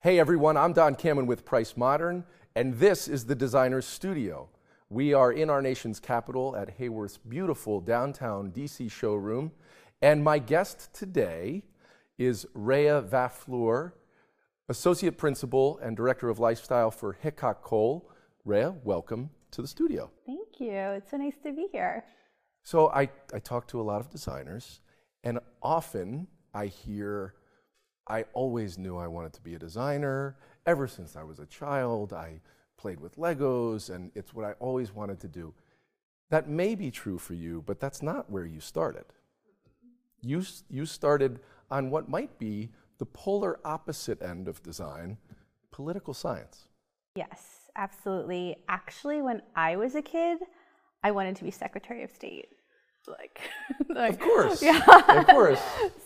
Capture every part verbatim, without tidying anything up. Hey everyone, I'm Don Cameron with Price Modern, and this is The Designer Studio. We are in our nation's capital at Hayworth's beautiful downtown D C showroom, and my guest today is Rhea Vafleur, Associate Principal and Director of Lifestyle for Hickok Cole. Rhea, welcome to the studio. Thank you. It's so nice to be here. So I, I talk to a lot of designers, and often I hear, I always knew I wanted to be a designer. Ever since I was a child, I played with Legos, and it's what I always wanted to do. That may be true for you, but that's not where you started. You, you started on what might be the polar opposite end of design, political science. Yes, absolutely. Actually, when I was a kid, I wanted to be Secretary of State. Like, like, of course, yeah. of course.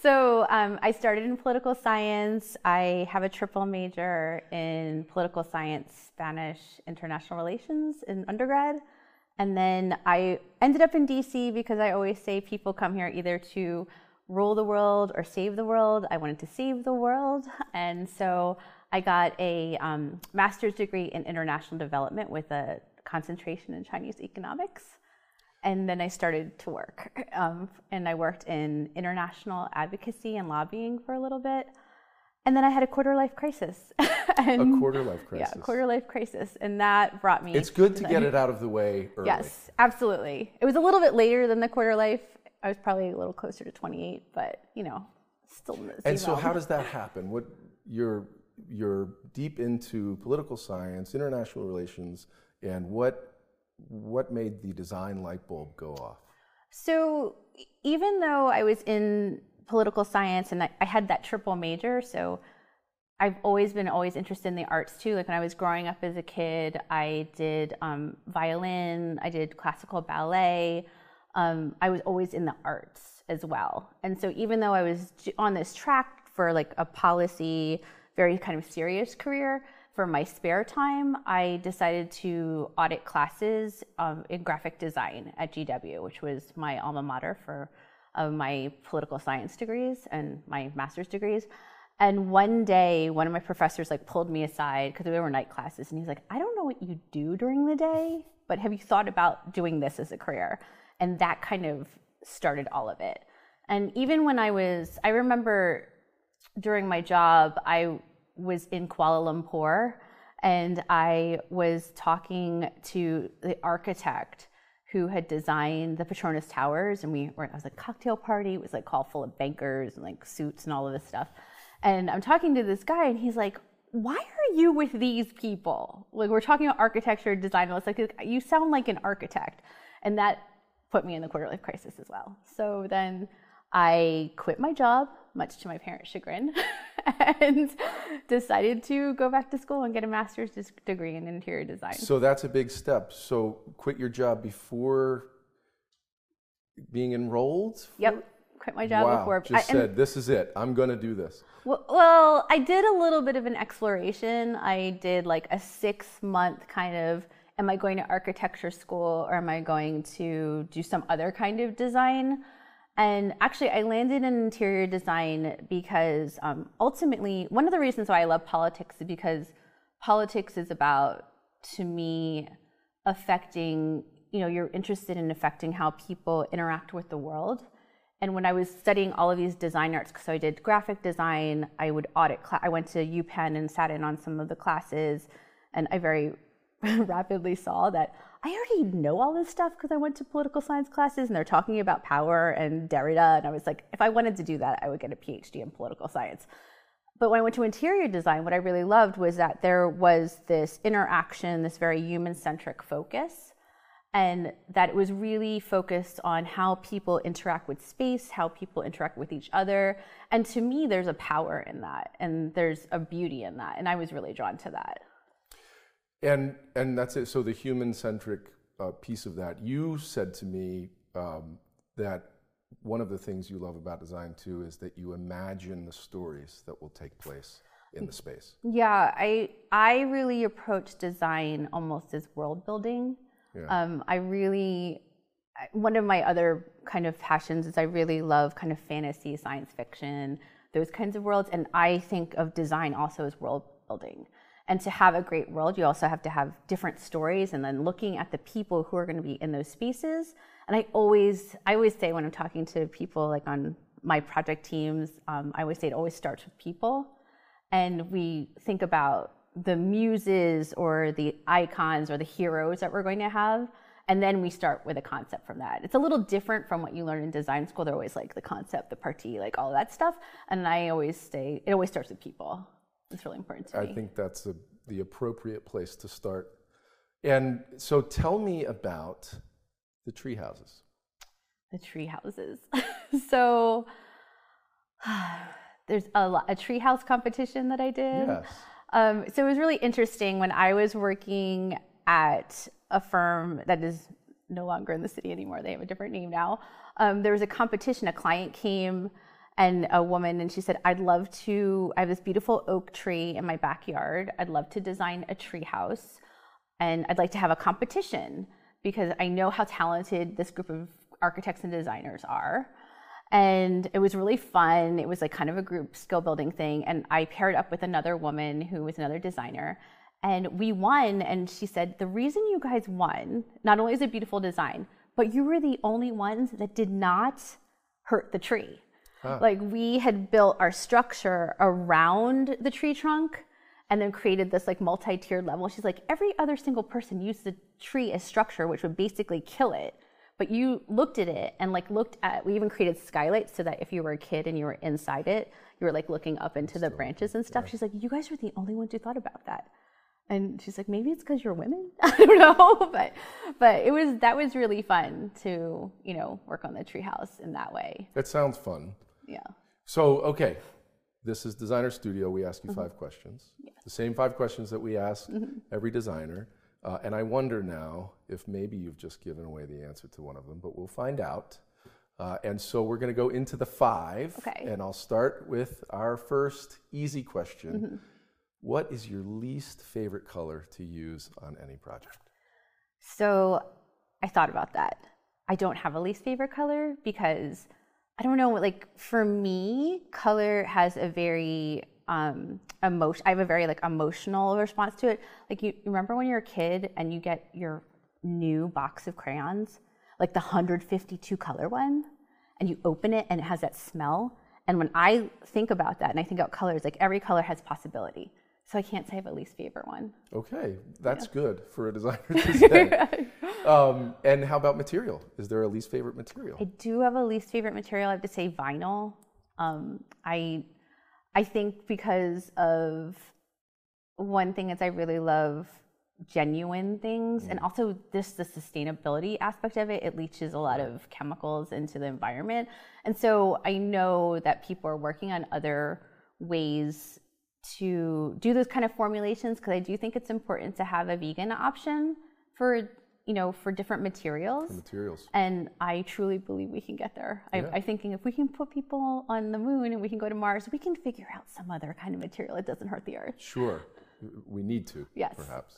So um, I started in political science. I have a triple major in political science, Spanish, international relations in undergrad. And then I ended up in D C because I always say people come here either to rule the world or save the world. I wanted to save the world. And so I got a um, master's degree in international development with a concentration in Chinese economics. And then I started to work, um, and I worked in international advocacy and lobbying for a little bit. And then I had a quarter-life crisis. and a quarter-life crisis. Yeah, a quarter-life crisis, and that brought me... It's good to get it out of the way early. Yes, absolutely. It was a little bit later than the quarter-life. I was probably a little closer to twenty-eight, but, you know, still... And so how does that happen? What you're, you're deep into political science, international relations, and what... What made the design light bulb go off? So even though I was in political science and I, I had that triple major, so I've always been always interested in the arts too. Like when I was growing up as a kid, I did um, violin, I did classical ballet. Um, I was always in the arts as well. And so even though I was on this track for like a policy, very kind of serious career, for my spare time, I decided to audit classes um, in graphic design at G W, which was my alma mater for uh, my political science degrees and my master's degrees. And one day, one of my professors like pulled me aside because we were night classes, and he's like, "I don't know what you do during the day, but have you thought about doing this as a career?" And that kind of started all of it. And even when I was, I remember during my job, I. was in Kuala Lumpur, and I was talking to the architect who had designed the Petronas Towers, and we were, I was at a cocktail party. It was like all full of bankers and like suits and all of this stuff. And I'm talking to this guy, and he's like, "Why are you with these people? Like we're talking about architecture, design, and it's like you sound like an architect." And that put me in the quarter-life crisis as well. So then I quit my job, much to my parents' chagrin, and decided to go back to school and get a master's degree in interior design. So that's a big step. So quit your job before being enrolled? Yep, quit my job wow. before. Just I, said, this is it. I'm going to do this. Well, well, I did a little bit of an exploration. I did like a six-month kind of, am I going to architecture school or am I going to do some other kind of design? And actually, I landed in interior design because um, ultimately, one of the reasons why I love politics is because politics is about, to me, affecting, you know, you're interested in affecting how people interact with the world. And when I was studying all of these design arts, so I did graphic design, I would audit, I went to UPenn and sat in on some of the classes, and I very rapidly saw that I already know all this stuff because I went to political science classes and they're talking about power and Derrida, and I was like, if I wanted to do that, I would get a PhD in political science. But when I went to interior design, what I really loved was that there was this interaction, this very human-centric focus, and that it was really focused on how people interact with space, how people interact with each other, and to me, there's a power in that, and there's a beauty in that, and I was really drawn to that. And and that's it. So the human-centric uh, piece of that. You said to me um, that one of the things you love about design too is that you imagine the stories that will take place in the space. Yeah, I I really approach design almost as world building. Yeah. Um, I really one of my other kind of passions is I really love kind of fantasy, science fiction, those kinds of worlds, and I think of design also as world building. And to have a great world, you also have to have different stories and then looking at the people who are going to be in those spaces. And I always, I always say when I'm talking to people like on my project teams, um, I always say it always starts with people. And we think about the muses or the icons or the heroes that we're going to have. And then we start with a concept from that. It's a little different from what you learn in design school. They're always like the concept, the party, like all of that stuff. And I always say, it always starts with people. It's really important to me. I think that's a, the appropriate place to start. And so tell me about the tree houses. The tree houses. So there's a, lot, a tree house competition that I did. Yes. Um, so it was really interesting when I was working at a firm that is no longer in the city anymore. They have a different name now. Um, there was a competition. A client came and a woman, and she said, I'd love to, I have this beautiful oak tree in my backyard. I'd love to design a tree house, and I'd like to have a competition because I know how talented this group of architects and designers are. And it was really fun. It was like kind of a group skill building thing. And I paired up with another woman who was another designer, and we won. And she said, the reason you guys won, not only is it beautiful design, but you were the only ones that did not hurt the tree. Huh. Like we had built our structure around the tree trunk and then created this like multi-tiered level. She's like, every other single person used the tree as structure, which would basically kill it. But you looked at it and like looked at, we even created skylights so that if you were a kid and you were inside it, you were like looking up into the branches and stuff. Yeah. She's like, you guys were the only ones who thought about that. And she's like, maybe it's because you're women. I don't know, but but it was that was really fun to, you know, work on the treehouse in that way. That sounds fun. Yeah. So, okay, this is Designer Studio. We ask you mm-hmm. five questions. Yeah. The same five questions that we ask mm-hmm. every designer. Uh, and I wonder now if maybe you've just given away the answer to one of them, but we'll find out. Uh, and so we're going to go into the five. Okay. And I'll start with our first easy question. Mm-hmm. What is your least favorite color to use on any project? So I thought about that. I don't have a least favorite color because I don't know, like for me, color has a very um, emotion. I have a very like emotional response to it. Like you remember when you're a kid and you get your new box of crayons, like the one hundred fifty-two color one, and you open it and it has that smell. And when I think about that and I think about colors, like every color has possibility. So I can't say I have a least favorite one. Okay, that's yeah. good for a designer to say. Um, and how about material? Is there a least favorite material? I do have a least favorite material. I have to say vinyl. Um, I, I think because of one thing is I really love genuine things, mm. and also this the sustainability aspect of it. It leaches a lot of chemicals into the environment, and so I know that people are working on other ways to do those kind of formulations, because I do think it's important to have a vegan option for, you know, for different materials. For materials. And I truly believe we can get there. Yeah. I, I'm thinking if we can put people on the moon and we can go to Mars, we can figure out some other kind of material that doesn't hurt the earth. Sure, we need to, yes. perhaps.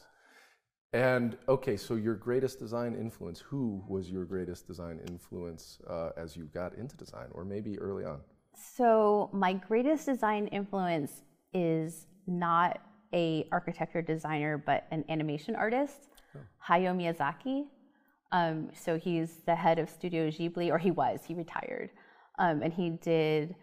And okay, so your greatest design influence, who was your greatest design influence uh, as you got into design, or maybe early on? So my greatest design influence is not a architect or designer, but an animation artist, oh. Hayao Miyazaki. Um, so he's the head of Studio Ghibli, or he was, he retired. Um, and he did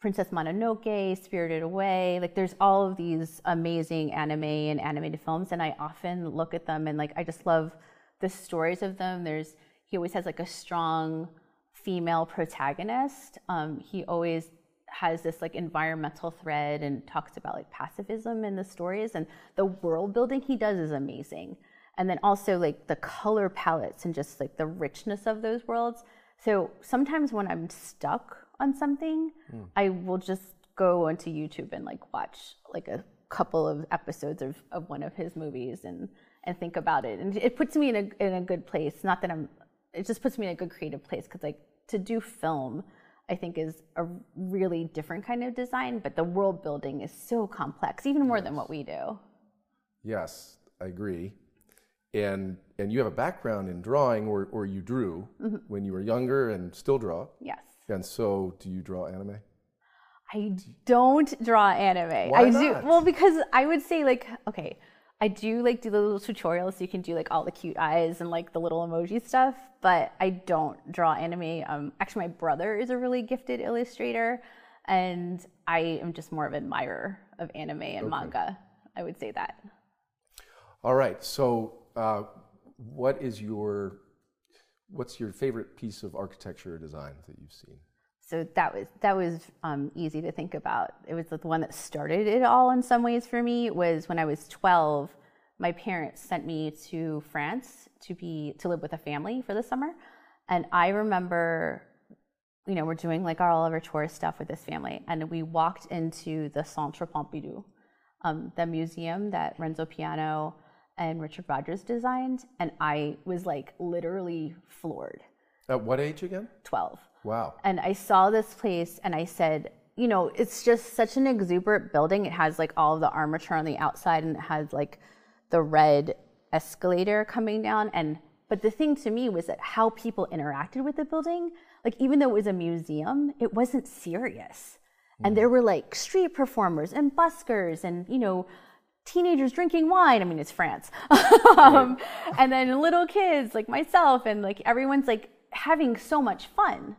Princess Mononoke, Spirited Away. Like there's all of these amazing anime and animated films, and I often look at them and like, I just love the stories of them. There's, he always has like a strong female protagonist. Um, he always has this like environmental thread and talks about like pacifism in the stories, and the world building he does is amazing. And then also like the color palettes and just like the richness of those worlds. So sometimes when I'm stuck on something, mm. I will just go onto YouTube and like watch like a couple of episodes of, of one of his movies and, and think about it. And it puts me in a, in a good place. Not that I'm, it just puts me in a good creative place, because like to do film, I think is a really different kind of design, but the world building is so complex, even more yes. than what we do. Yes, I agree. And and you have a background in drawing, or, or you drew mm-hmm. when you were younger and still draw. Yes. And so do you draw anime? I don't draw anime. Why I not? do well because I would say like okay, I do like do the little tutorials so you can do like all the cute eyes and like the little emoji stuff, but I don't draw anime. Um, actually, my brother is a really gifted illustrator, and I am just more of an admirer of anime and okay. manga. I would say that. All right. So, uh, what is your what's your favorite piece of architecture or design that you've seen? So that was that was um, easy to think about. It was the one that started it all in some ways for me. Was when I was twelve, my parents sent me to France to be to live with a family for the summer, and I remember, you know, we're doing like all of our tourist stuff with this family, and we walked into the Centre Pompidou, um, the museum that Renzo Piano and Richard Rogers designed, and I was like literally floored. At what age again? twelve. Wow. And I saw this place and I said, you know, it's just such an exuberant building. It has like all of the armature on the outside and it has like the red escalator coming down. And but the thing to me was that how people interacted with the building, like even though it was a museum, it wasn't serious. Mm. And there were like street performers and buskers and, you know, teenagers drinking wine. I mean, it's France. um, and then little kids like myself and like everyone's like having so much fun.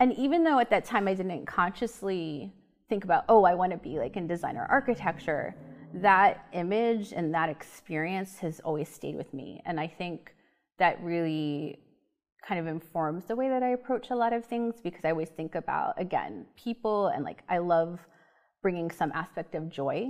And even though at that time I didn't consciously think about, oh, I want to be like in design or architecture, that image and that experience has always stayed with me. And I think that really kind of informs the way that I approach a lot of things, because I always think about, again, people, and like I love bringing some aspect of joy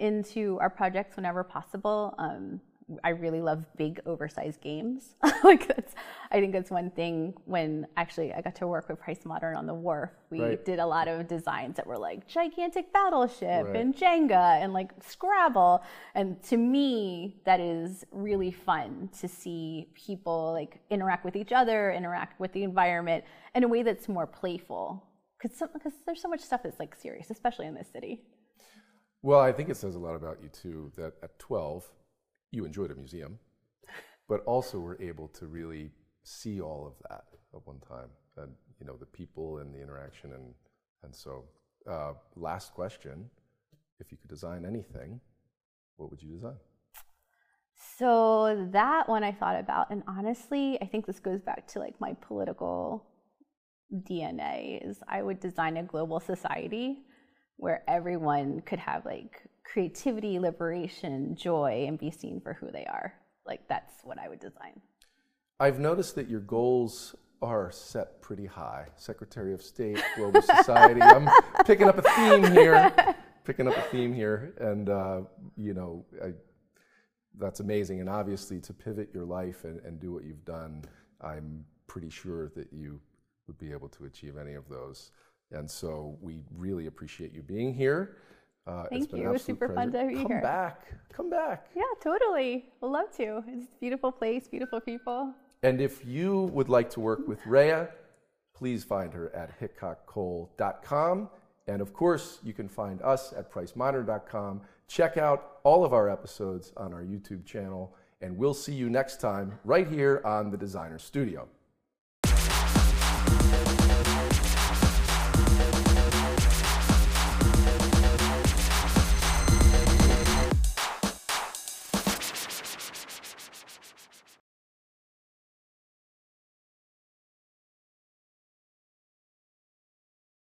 into our projects whenever possible. Um, I really love big oversized games. Like that's, I think that's one thing. When actually I got to work with Price Modern on the wharf, we right. did a lot of designs that were like gigantic battleship right. and Jenga and like Scrabble. And to me, that is really fun to see people like interact with each other, interact with the environment in a way that's more playful. Because there's so much stuff that's like serious, especially in this city. Well, I think it says a lot about you too, that at twelve, you enjoyed a museum, but also were able to really see all of that at one time, and you know, the people and the interaction, and and so uh, last question: if you could design anything, what would you design? So that one I thought about, and honestly, I think this goes back to like my political D N A. Is I would design a global society where everyone could have like creativity, liberation, joy, and be seen for who they are. Like that's what I would design. I've noticed that your goals are set pretty high. Secretary of State, global society. I'm picking up a theme here. Picking up a theme here, and uh, you know, I, that's amazing. And obviously, to pivot your life and, and do what you've done, I'm pretty sure that you would be able to achieve any of those. And so we really appreciate you being here. Uh, Thank it's been you. It was super pleasure. fun to be Come here. Come back. Come back. Yeah, totally. We'll love to. It's a beautiful place, beautiful people. And if you would like to work with Rhea, please find her at Hickok Cole dot com. And of course, you can find us at Price Monitor dot com. Check out all of our episodes on our YouTube channel. And we'll see you next time right here on The Designer Studio.